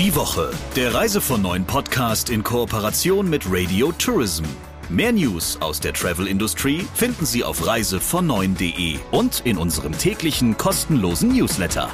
Die Woche, der Reise von Neuen Podcast in Kooperation mit Radio Tourism. Mehr News aus der Travel-Industrie finden Sie auf reisevonneun.de und in unserem täglichen kostenlosen Newsletter.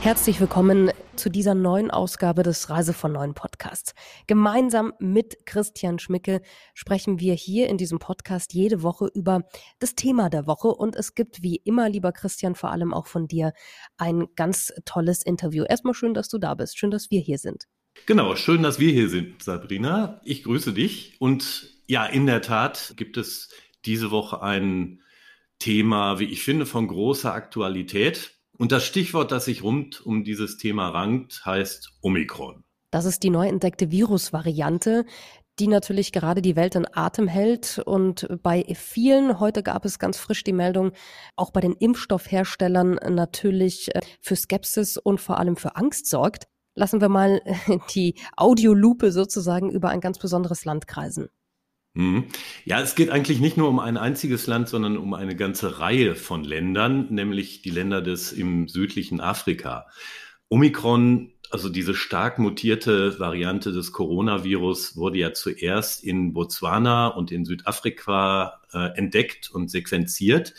Herzlich willkommen zu dieser neuen Ausgabe des Reise von Neuen Podcasts. Gemeinsam mit Christian Schmicke sprechen wir hier in diesem Podcast jede Woche über das Thema der Woche. Und es gibt wie immer, lieber Christian, vor allem auch von dir ein ganz tolles Interview. Erstmal schön, dass du da bist. Schön, dass wir hier sind. Genau, schön, dass wir hier sind, Sabrina. Ich grüße dich. Und ja, in der Tat gibt es diese Woche ein Thema, wie ich finde, von großer Aktualität. Und das Stichwort, das sich rund um dieses Thema rankt, heißt Omikron. Das ist die neu entdeckte Virusvariante, die natürlich gerade die Welt in Atem hält. Und bei vielen, heute gab es ganz frisch die Meldung, auch bei den Impfstoffherstellern natürlich für Skepsis und vor allem für Angst sorgt. Lassen wir mal die Audiolupe sozusagen über ein ganz besonderes Land kreisen. Ja, es geht eigentlich nicht nur um ein einziges Land, sondern um eine ganze Reihe von Ländern, nämlich die Länder im südlichen Afrika. Omikron, also diese stark mutierte Variante des Coronavirus, wurde ja zuerst in Botswana und in Südafrika entdeckt und sequenziert.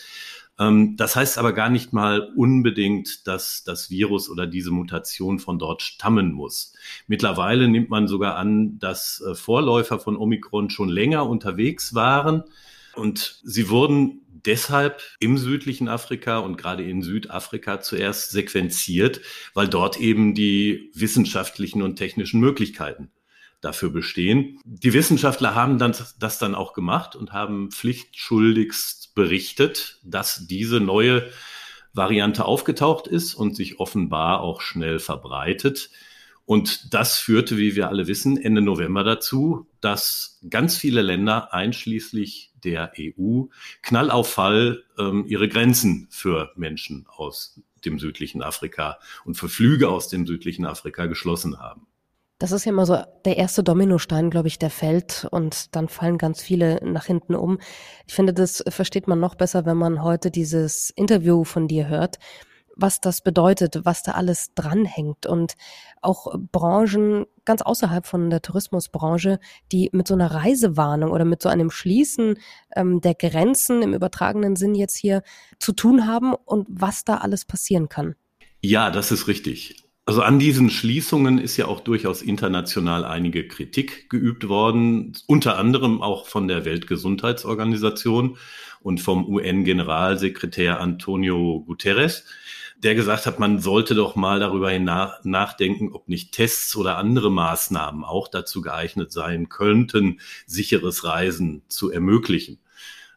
Das heißt aber gar nicht mal unbedingt, dass das Virus oder diese Mutation von dort stammen muss. Mittlerweile nimmt man sogar an, dass Vorläufer von Omikron schon länger unterwegs waren und sie wurden deshalb im südlichen Afrika und gerade in Südafrika zuerst sequenziert, weil dort eben die wissenschaftlichen und technischen Möglichkeiten dafür bestehen. Die Wissenschaftler haben das dann auch gemacht und haben pflichtschuldigst berichtet, dass diese neue Variante aufgetaucht ist und sich offenbar auch schnell verbreitet. Und das führte, wie wir alle wissen, Ende November dazu, dass ganz viele Länder, einschließlich der EU, Knall auf Fall ihre Grenzen für Menschen aus dem südlichen Afrika und für Flüge aus dem südlichen Afrika geschlossen haben. Das ist ja immer so der erste Dominostein, glaube ich, der fällt und dann fallen ganz viele nach hinten um. Ich finde, das versteht man noch besser, wenn man heute dieses Interview von dir hört, was das bedeutet, was da alles dranhängt und auch Branchen ganz außerhalb von der Tourismusbranche, die mit so einer Reisewarnung oder mit so einem Schließen der Grenzen im übertragenen Sinn jetzt hier zu tun haben und was da alles passieren kann. Ja, das ist richtig. Also an diesen Schließungen ist ja auch durchaus international einige Kritik geübt worden, unter anderem auch von der Weltgesundheitsorganisation und vom UN-Generalsekretär Antonio Guterres, der gesagt hat, man sollte doch mal darüber nachdenken, ob nicht Tests oder andere Maßnahmen auch dazu geeignet sein könnten, sicheres Reisen zu ermöglichen.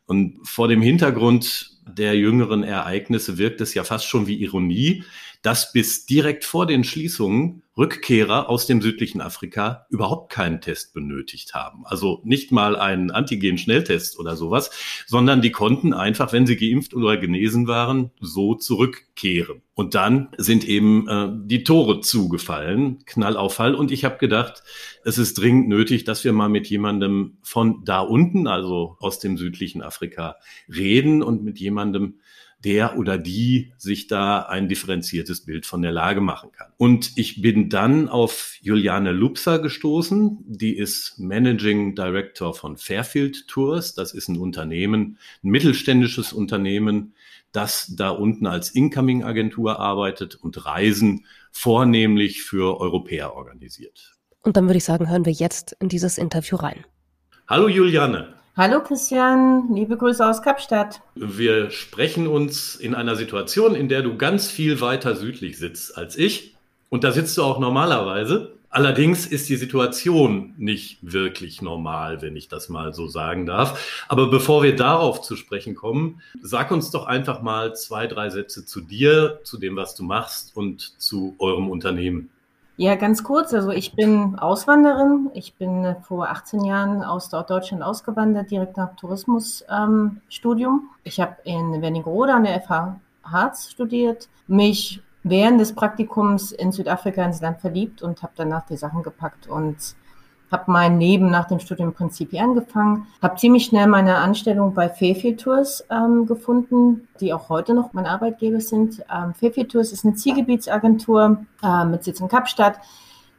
Und vor dem Hintergrund der jüngeren Ereignisse wirkt es ja fast schon wie Ironie, dass bis direkt vor den Schließungen Rückkehrer aus dem südlichen Afrika überhaupt keinen Test benötigt haben. Also nicht mal einen Antigen-Schnelltest oder sowas, sondern die konnten einfach, wenn sie geimpft oder genesen waren, so zurückkehren. Und dann sind eben die Tore zugefallen, Knall auf Fall. Und ich habe gedacht, es ist dringend nötig, dass wir mal mit jemandem von da unten, also aus dem südlichen Afrika, reden und mit jemandem, der oder die sich da ein differenziertes Bild von der Lage machen kann. Und ich bin dann auf Juliane Loubser gestoßen. Die ist Managing Director von Fairfield Tours. Das ist ein Unternehmen, ein mittelständisches Unternehmen, das da unten als Incoming-Agentur arbeitet und Reisen vornehmlich für Europäer organisiert. Und dann würde ich sagen, hören wir jetzt in dieses Interview rein. Hallo Juliane. Hallo Christian, liebe Grüße aus Kapstadt. Wir sprechen uns in einer Situation, in der du ganz viel weiter südlich sitzt als ich. Und da sitzt du auch normalerweise. Allerdings ist die Situation nicht wirklich normal, wenn ich das mal so sagen darf. Aber bevor wir darauf zu sprechen kommen, sag uns doch einfach mal 2-3 Sätze zu dir, zu dem, was du machst und zu eurem Unternehmen. Ja, ganz kurz. Also ich bin Auswanderin. Ich bin vor 18 Jahren aus Deutschland ausgewandert, direkt nach Tourismusstudium. Ich habe in Wernigerode an der FH Harz studiert, mich während des Praktikums in Südafrika ins Land verliebt und habe danach die Sachen gepackt und habe mein Leben nach dem Studium prinzipiell angefangen, habe ziemlich schnell meine Anstellung bei Fairfield Tours gefunden, die auch heute noch mein Arbeitgeber sind. Fairfield Tours ist eine Zielgebietsagentur mit Sitz in Kapstadt.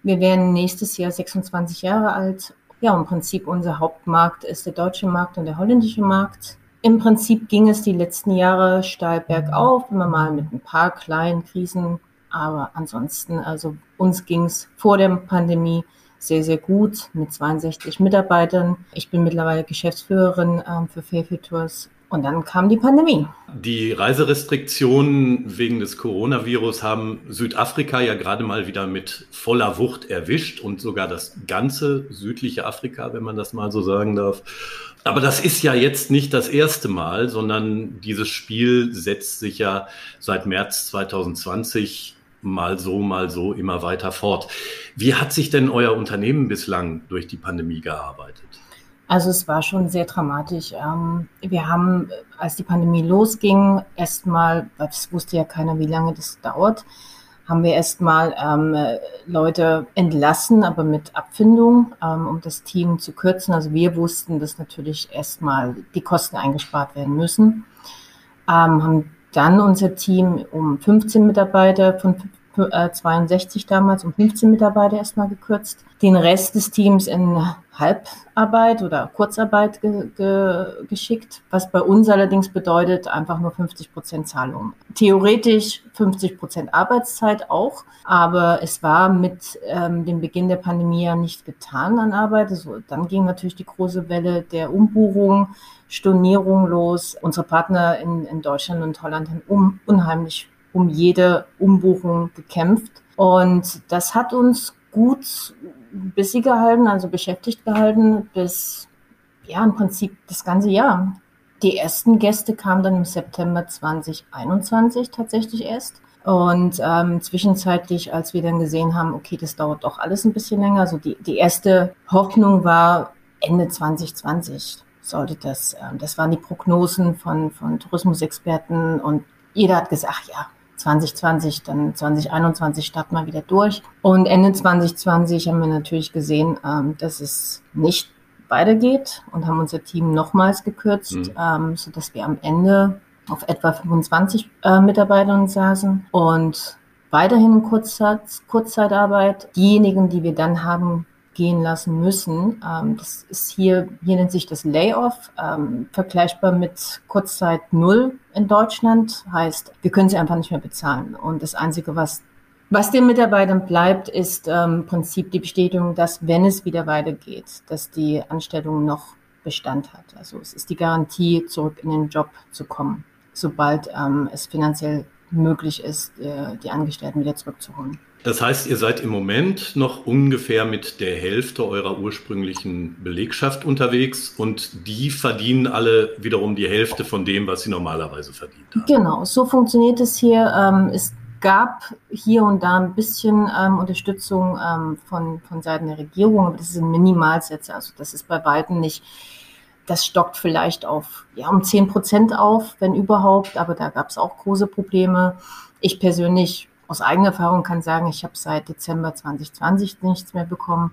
Wir werden nächstes Jahr 26 Jahre alt. Ja, im Prinzip unser Hauptmarkt ist der deutsche Markt und der holländische Markt. Im Prinzip ging es die letzten Jahre steil bergauf, immer mal mit ein paar kleinen Krisen. Aber ansonsten, also uns ging es vor der Pandemie sehr, sehr gut mit 62 Mitarbeitern. Ich bin mittlerweile Geschäftsführerin für Fairfield Tours. Und dann kam die Pandemie. Die Reiserestriktionen wegen des Coronavirus haben Südafrika ja gerade mal wieder mit voller Wucht erwischt und sogar das ganze südliche Afrika, wenn man das mal so sagen darf. Aber das ist ja jetzt nicht das erste Mal, sondern dieses Spiel setzt sich ja seit März 2020 mal so immer weiter fort. Wie hat sich denn euer Unternehmen bislang durch die Pandemie gearbeitet? Also es war schon sehr dramatisch. Wir haben, als die Pandemie losging, erstmal, weil das wusste ja keiner, wie lange das dauert, haben wir erstmal Leute entlassen, aber mit Abfindung, um das Team zu kürzen. Also wir wussten, dass natürlich erstmal die Kosten eingespart werden müssen. Haben dann unser Team um 15 Mitarbeiter von 62 damals um 15 Mitarbeiter erstmal gekürzt, den Rest des Teams in Halbarbeit oder Kurzarbeit geschickt, was bei uns allerdings bedeutet, einfach nur 50% Zahlung. Theoretisch 50% Arbeitszeit auch, aber es war mit dem Beginn der Pandemie ja nicht getan an Arbeit. Also, dann ging natürlich die große Welle der Umbuchung, Stornierung los. Unsere Partner in Deutschland und Holland haben unheimlich um jede Umbuchung gekämpft. Und das hat uns gut busy gehalten, also beschäftigt gehalten, bis ja im Prinzip das ganze Jahr. Die ersten Gäste kamen dann im September 2021 tatsächlich erst. Und zwischenzeitlich, als wir dann gesehen haben, okay, das dauert doch alles ein bisschen länger. Also die erste Hoffnung war Ende 2020 sollte das. Das waren die Prognosen von Tourismusexperten und jeder hat gesagt, ach ja, 2020, dann 2021 starten wir wieder durch. Und Ende 2020 haben wir natürlich gesehen, dass es nicht weitergeht und haben unser Team nochmals gekürzt, sodass wir am Ende auf etwa 25 Mitarbeitern saßen und weiterhin Kurzzeitarbeit. Diejenigen, die wir dann haben gehen lassen müssen, das ist hier nennt sich das Layoff, vergleichbar mit Kurzzeit Null in Deutschland, heißt, wir können sie einfach nicht mehr bezahlen. Und das Einzige, was den Mitarbeitern bleibt, ist im Prinzip die Bestätigung, dass, wenn es wieder weitergeht, dass die Anstellung noch Bestand hat. Also es ist die Garantie, zurück in den Job zu kommen, sobald es finanziell möglich ist, die Angestellten wieder zurückzuholen. Das heißt, ihr seid im Moment noch ungefähr mit der Hälfte eurer ursprünglichen Belegschaft unterwegs und die verdienen alle wiederum die Hälfte von dem, was sie normalerweise verdient haben. Genau, so funktioniert es hier. Es gab hier und da ein bisschen Unterstützung von Seiten der Regierung, aber das sind Minimalsätze, also das ist bei weitem nicht. Das stockt vielleicht auf um 10% auf, wenn überhaupt, aber da gab es auch große Probleme. Ich persönlich aus eigener Erfahrung kann sagen, ich habe seit Dezember 2020 nichts mehr bekommen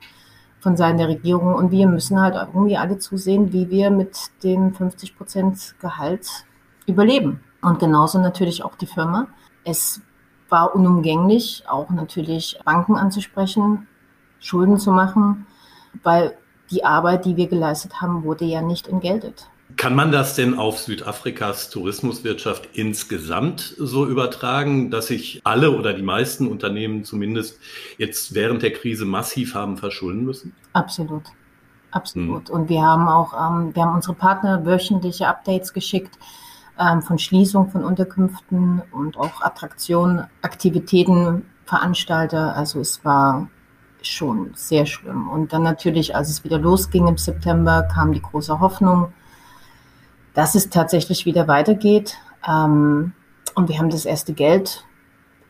von Seiten der Regierung und wir müssen halt irgendwie alle zusehen, wie wir mit dem 50% Gehalt überleben und genauso natürlich auch die Firma. Es war unumgänglich, auch natürlich Banken anzusprechen, Schulden zu machen, weil die Arbeit, die wir geleistet haben, wurde ja nicht entgeltet. Kann man das denn auf Südafrikas Tourismuswirtschaft insgesamt so übertragen, dass sich alle oder die meisten Unternehmen zumindest jetzt während der Krise massiv haben verschulden müssen? Absolut, absolut. Und wir haben auch, unsere Partner wöchentliche Updates geschickt von Schließung von Unterkünften und auch Attraktionen, Aktivitäten, Veranstalter. Also es war schon sehr schlimm. Und dann natürlich, als es wieder losging im September, kam die große Hoffnung, dass es tatsächlich wieder weitergeht. Und wir haben das erste Geld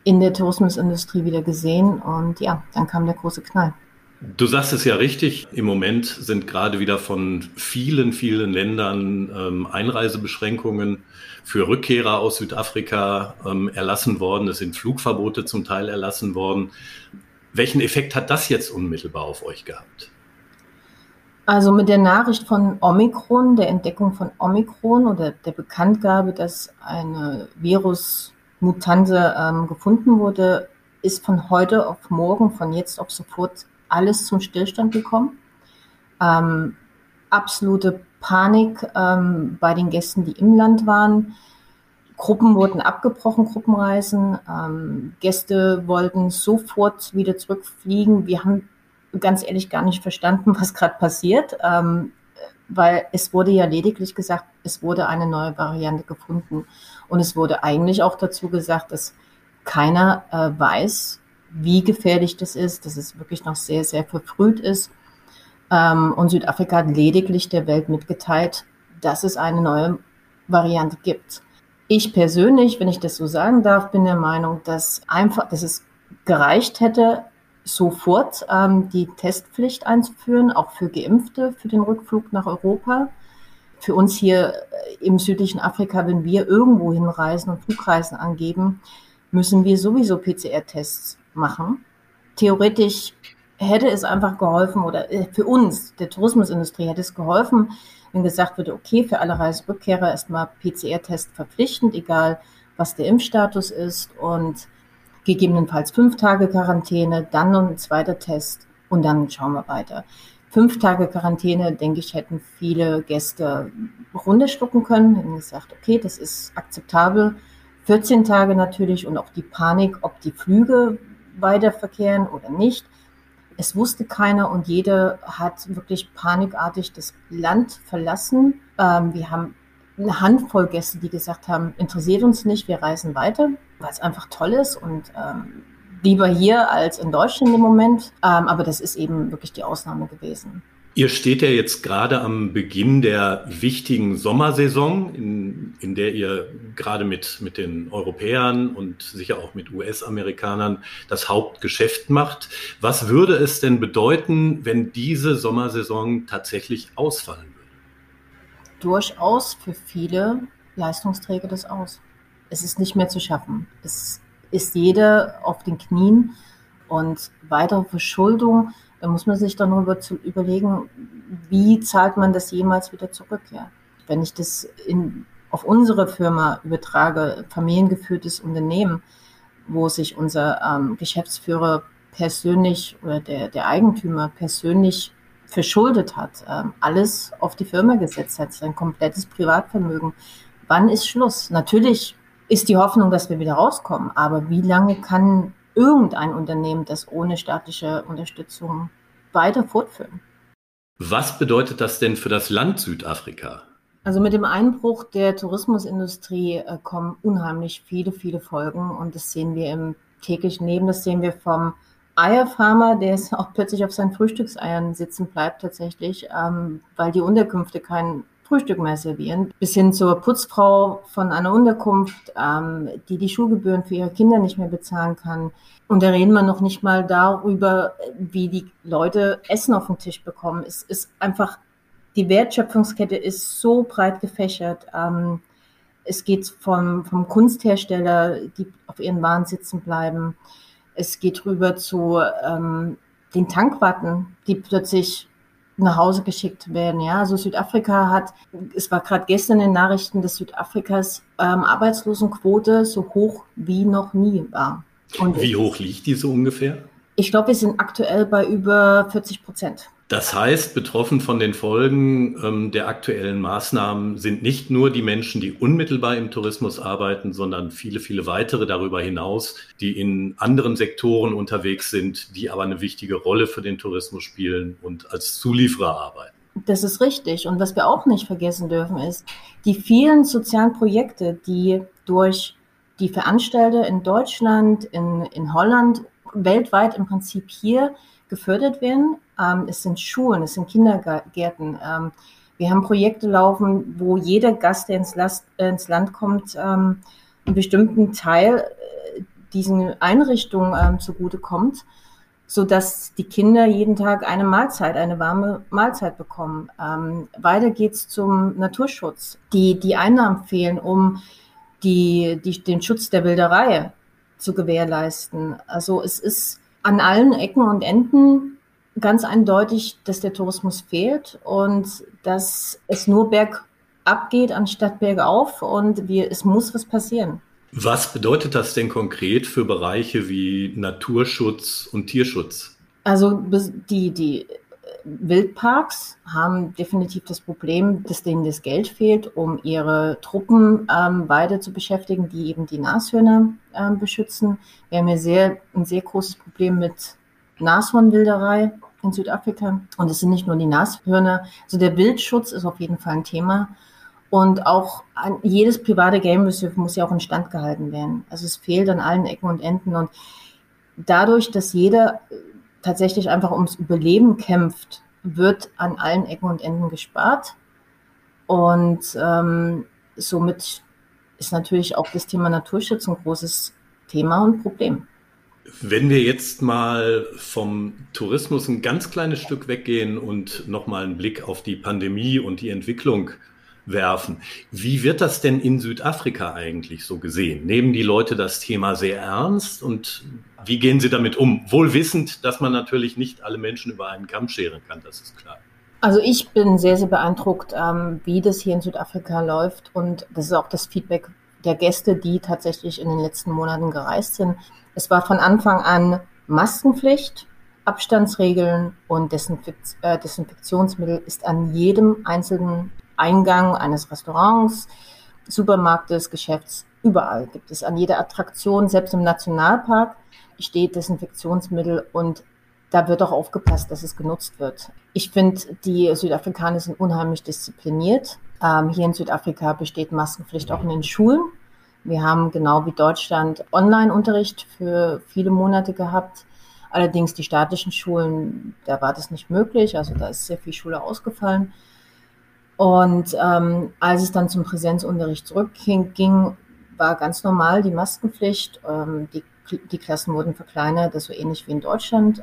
in der Tourismusindustrie wieder gesehen. Und ja, dann kam der große Knall. Du sagst es ja richtig, im Moment sind gerade wieder von vielen, vielen Ländern Einreisebeschränkungen für Rückkehrer aus Südafrika erlassen worden. Es sind Flugverbote zum Teil erlassen worden. Welchen Effekt hat das jetzt unmittelbar auf euch gehabt? Also mit der Nachricht von Omikron, der Entdeckung von Omikron oder der Bekanntgabe, dass eine Virusmutante gefunden wurde, ist von heute auf morgen, von jetzt auf sofort alles zum Stillstand gekommen. Absolute Panik bei den Gästen, die im Land waren. Gruppen wurden abgebrochen, Gruppenreisen. Gäste wollten sofort wieder zurückfliegen. Wir haben ganz ehrlich gar nicht verstanden, was gerade passiert, weil es wurde ja lediglich gesagt, es wurde eine neue Variante gefunden. Und es wurde eigentlich auch dazu gesagt, dass keiner weiß, wie gefährlich das ist, dass es wirklich noch sehr, sehr verfrüht ist. Und Südafrika hat lediglich der Welt mitgeteilt, dass es eine neue Variante gibt. Ich persönlich, wenn ich das so sagen darf, bin der Meinung, dass es gereicht hätte, sofort die Testpflicht einzuführen, auch für Geimpfte, für den Rückflug nach Europa. Für uns hier im südlichen Afrika, wenn wir irgendwo hinreisen und Flugreisen angeben, müssen wir sowieso PCR-Tests machen. Theoretisch hätte es einfach geholfen, oder für uns, der Tourismusindustrie, hätte es geholfen, wenn gesagt würde, okay, für alle Reiserückkehrer erstmal PCR-Test verpflichtend, egal was der Impfstatus ist, und gegebenenfalls 5 Tage Quarantäne, dann noch ein zweiter Test und dann schauen wir weiter. 5 Tage Quarantäne, denke ich, hätten viele Gäste runterschlucken können, hätten gesagt, okay, das ist akzeptabel. 14 Tage natürlich und auch die Panik, ob die Flüge weiterverkehren oder nicht. Es wusste keiner und jeder hat wirklich panikartig das Land verlassen. Wir haben eine Handvoll Gäste, die gesagt haben, interessiert uns nicht, wir reisen weiter, weil es einfach toll ist und lieber hier als in Deutschland im Moment. Aber das ist eben wirklich die Ausnahme gewesen. Ihr steht ja jetzt gerade am Beginn der wichtigen Sommersaison, in der ihr gerade mit den Europäern und sicher auch mit US-Amerikanern das Hauptgeschäft macht. Was würde es denn bedeuten, wenn diese Sommersaison tatsächlich ausfallen würde? Durchaus für viele Leistungsträger das aus. Es ist nicht mehr zu schaffen. Es ist jeder auf den Knien und weitere Verschuldung. Da muss man sich dann überlegen, wie zahlt man das jemals wieder zurück? Ja? Wenn ich das auf unsere Firma übertrage, familiengeführtes Unternehmen, wo sich unser Geschäftsführer persönlich oder der Eigentümer persönlich verschuldet hat, alles auf die Firma gesetzt hat, sein komplettes Privatvermögen. Wann ist Schluss? Natürlich ist die Hoffnung, dass wir wieder rauskommen, aber wie lange kann irgendein Unternehmen das ohne staatliche Unterstützung weiter fortführen? Was bedeutet das denn für das Land Südafrika? Also mit dem Einbruch der Tourismusindustrie kommen unheimlich viele, viele Folgen und das sehen wir im täglichen Leben. Das sehen wir vom Eierfarmer, der jetzt auch plötzlich auf seinen Frühstückseiern sitzen bleibt tatsächlich, weil die Unterkünfte kein Frühstück mehr servieren, bis hin zur Putzfrau von einer Unterkunft, die die Schulgebühren für ihre Kinder nicht mehr bezahlen kann. Und da reden wir noch nicht mal darüber, wie die Leute Essen auf den Tisch bekommen. Es ist einfach, die Wertschöpfungskette ist so breit gefächert. Es geht vom Kunsthersteller, die auf ihren Waren sitzen bleiben. Es geht rüber zu den Tankwarten, die plötzlich nach Hause geschickt werden. Ja, also Südafrika es war gerade gestern in den Nachrichten, dass Südafrikas Arbeitslosenquote so hoch wie noch nie war. Und wie hoch liegt diese ungefähr? Ich glaube, wir sind aktuell bei über 40%. Das heißt, betroffen von den Folgen der aktuellen Maßnahmen sind nicht nur die Menschen, die unmittelbar im Tourismus arbeiten, sondern viele, viele weitere darüber hinaus, die in anderen Sektoren unterwegs sind, die aber eine wichtige Rolle für den Tourismus spielen und als Zulieferer arbeiten. Das ist richtig. Und was wir auch nicht vergessen dürfen, ist die vielen sozialen Projekte, die durch die Veranstalter in Deutschland, in Holland, weltweit im Prinzip hier gefördert werden. Es sind Schulen, es sind Kindergärten. Wir haben Projekte laufen, wo jeder Gast, der ins Land kommt, einen bestimmten Teil diesen Einrichtungen zugutekommt, sodass die Kinder jeden Tag eine warme Mahlzeit bekommen. Weiter geht's zum Naturschutz. Die Einnahmen fehlen, um den Schutz der Wilderei zu gewährleisten. Also es ist an allen Ecken und Enden ganz eindeutig, dass der Tourismus fehlt und dass es nur bergab geht anstatt bergauf und es muss was passieren. Was bedeutet das denn konkret für Bereiche wie Naturschutz und Tierschutz? Also die Wildparks haben definitiv das Problem, dass denen das Geld fehlt, um ihre Truppen weiter zu beschäftigen, die eben die Nashörner beschützen. Wir haben hier ein sehr großes Problem mit Nashornwilderei in Südafrika. Und es sind nicht nur die Nashörner. Also der Wildschutz ist auf jeden Fall ein Thema. Und auch jedes private Game Reserve muss ja auch instand gehalten werden. Also es fehlt an allen Ecken und Enden. Und dadurch, dass jeder tatsächlich einfach ums Überleben kämpft, wird an allen Ecken und Enden gespart. Und somit ist natürlich auch das Thema Naturschutz ein großes Thema und Problem. Wenn wir jetzt mal vom Tourismus ein ganz kleines Stück weggehen und nochmal einen Blick auf die Pandemie und die Entwicklung werfen. Wie wird das denn in Südafrika eigentlich so gesehen? Nehmen die Leute das Thema sehr ernst und wie gehen sie damit um? Wohl wissend, dass man natürlich nicht alle Menschen über einen Kamm scheren kann, das ist klar. Also ich bin sehr, sehr beeindruckt, wie das hier in Südafrika läuft und das ist auch das Feedback der Gäste, die tatsächlich in den letzten Monaten gereist sind. Es war von Anfang an Maskenpflicht, Abstandsregeln und Desinfektionsmittel ist an jedem einzelnen Eingang eines Restaurants, Supermarktes, Geschäfts, überall gibt es an jeder Attraktion, selbst im Nationalpark steht Desinfektionsmittel und da wird auch aufgepasst, dass es genutzt wird. Ich finde, die Südafrikaner sind unheimlich diszipliniert. Hier in Südafrika besteht Maskenpflicht auch in den Schulen. Wir haben genau wie Deutschland Online-Unterricht für viele Monate gehabt. Allerdings die staatlichen Schulen, da war das nicht möglich. Also da ist sehr viel Schule ausgefallen. Und als es dann zum Präsenzunterricht zurückging, war ganz normal die Maskenpflicht. Die Klassen wurden verkleinert, das so ähnlich wie in Deutschland.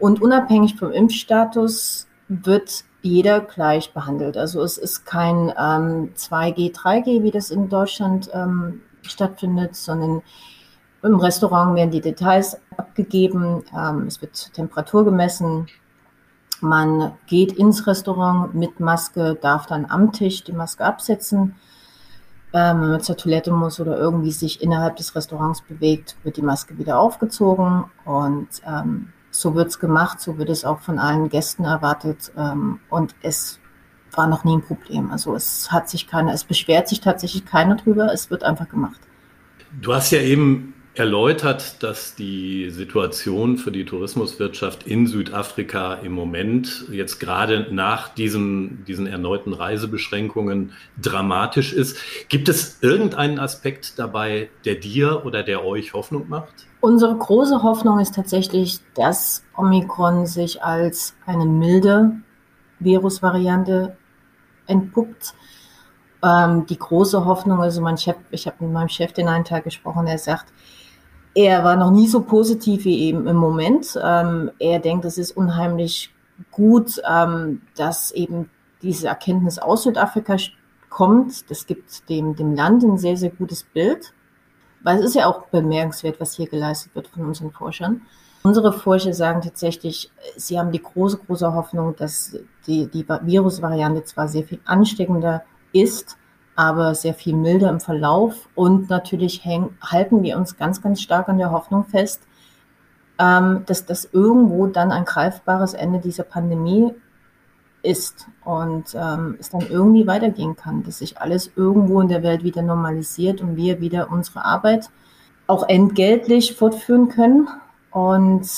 Und unabhängig vom Impfstatus wird jeder gleich behandelt. Also es ist kein 2G, 3G, wie das in Deutschland stattfindet, sondern im Restaurant werden die Details abgegeben. Es wird Temperatur gemessen. Man geht ins Restaurant mit Maske, darf dann am Tisch die Maske absetzen. Wenn man zur Toilette muss oder irgendwie sich innerhalb des Restaurants bewegt, wird die Maske wieder aufgezogen. Und so wird es gemacht, so wird es auch von allen Gästen erwartet. Und es war noch nie ein Problem. Also es beschwert sich tatsächlich keiner drüber, es wird einfach gemacht. Du hast ja eben erläutert, dass die Situation für die Tourismuswirtschaft in Südafrika im Moment jetzt gerade nach diesen erneuten Reisebeschränkungen dramatisch ist. Gibt es irgendeinen Aspekt dabei, der dir oder der euch Hoffnung macht? Unsere große Hoffnung ist tatsächlich, dass Omikron sich als eine milde Virusvariante entpuppt. Die große Hoffnung, also ich habe mit meinem Chef den einen Tag gesprochen, der sagt, er war noch nie so positiv wie eben im Moment. Er denkt, es ist unheimlich gut, dass eben diese Erkenntnis aus Südafrika kommt. Das gibt dem Land ein sehr, sehr gutes Bild, weil es ist ja auch bemerkenswert, was hier geleistet wird von unseren Forschern. Unsere Forscher sagen tatsächlich, sie haben die große, große Hoffnung, dass die Virusvariante zwar sehr viel ansteckender ist, aber sehr viel milder im Verlauf und natürlich halten wir uns ganz, ganz stark an der Hoffnung fest, dass das irgendwo dann ein greifbares Ende dieser Pandemie ist und es dann irgendwie weitergehen kann, dass sich alles irgendwo in der Welt wieder normalisiert und wir wieder unsere Arbeit auch entgeltlich fortführen können und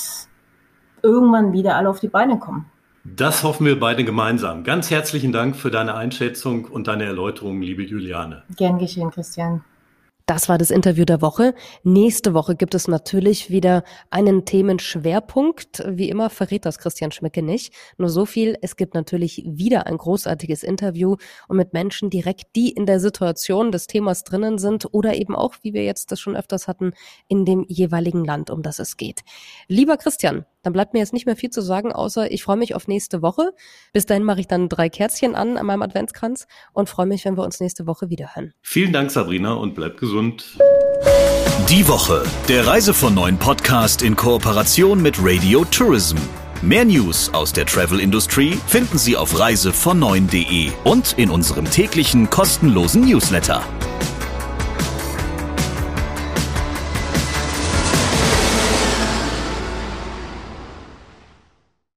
irgendwann wieder alle auf die Beine kommen. Das hoffen wir beide gemeinsam. Ganz herzlichen Dank für deine Einschätzung und deine Erläuterungen, liebe Juliane. Gern geschehen, Christian. Das war das Interview der Woche. Nächste Woche gibt es natürlich wieder einen Themenschwerpunkt. Wie immer verrät das Christian Schmicke nicht. Nur so viel, es gibt natürlich wieder ein großartiges Interview und mit Menschen direkt, die in der Situation des Themas drinnen sind oder eben auch, wie wir jetzt das schon öfters hatten, in dem jeweiligen Land, um das es geht. Lieber Christian, dann bleibt mir jetzt nicht mehr viel zu sagen, außer ich freue mich auf nächste Woche. Bis dahin mache ich dann 3 Kerzchen an meinem Adventskranz und freue mich, wenn wir uns nächste Woche wiederhören. Vielen Dank, Sabrina, und bleib gesund. Die Woche, der Reise von Neuen Podcast in Kooperation mit Radio Tourism. Mehr News aus der Travel-Industrie finden Sie auf reisevon9.de und in unserem täglichen kostenlosen Newsletter.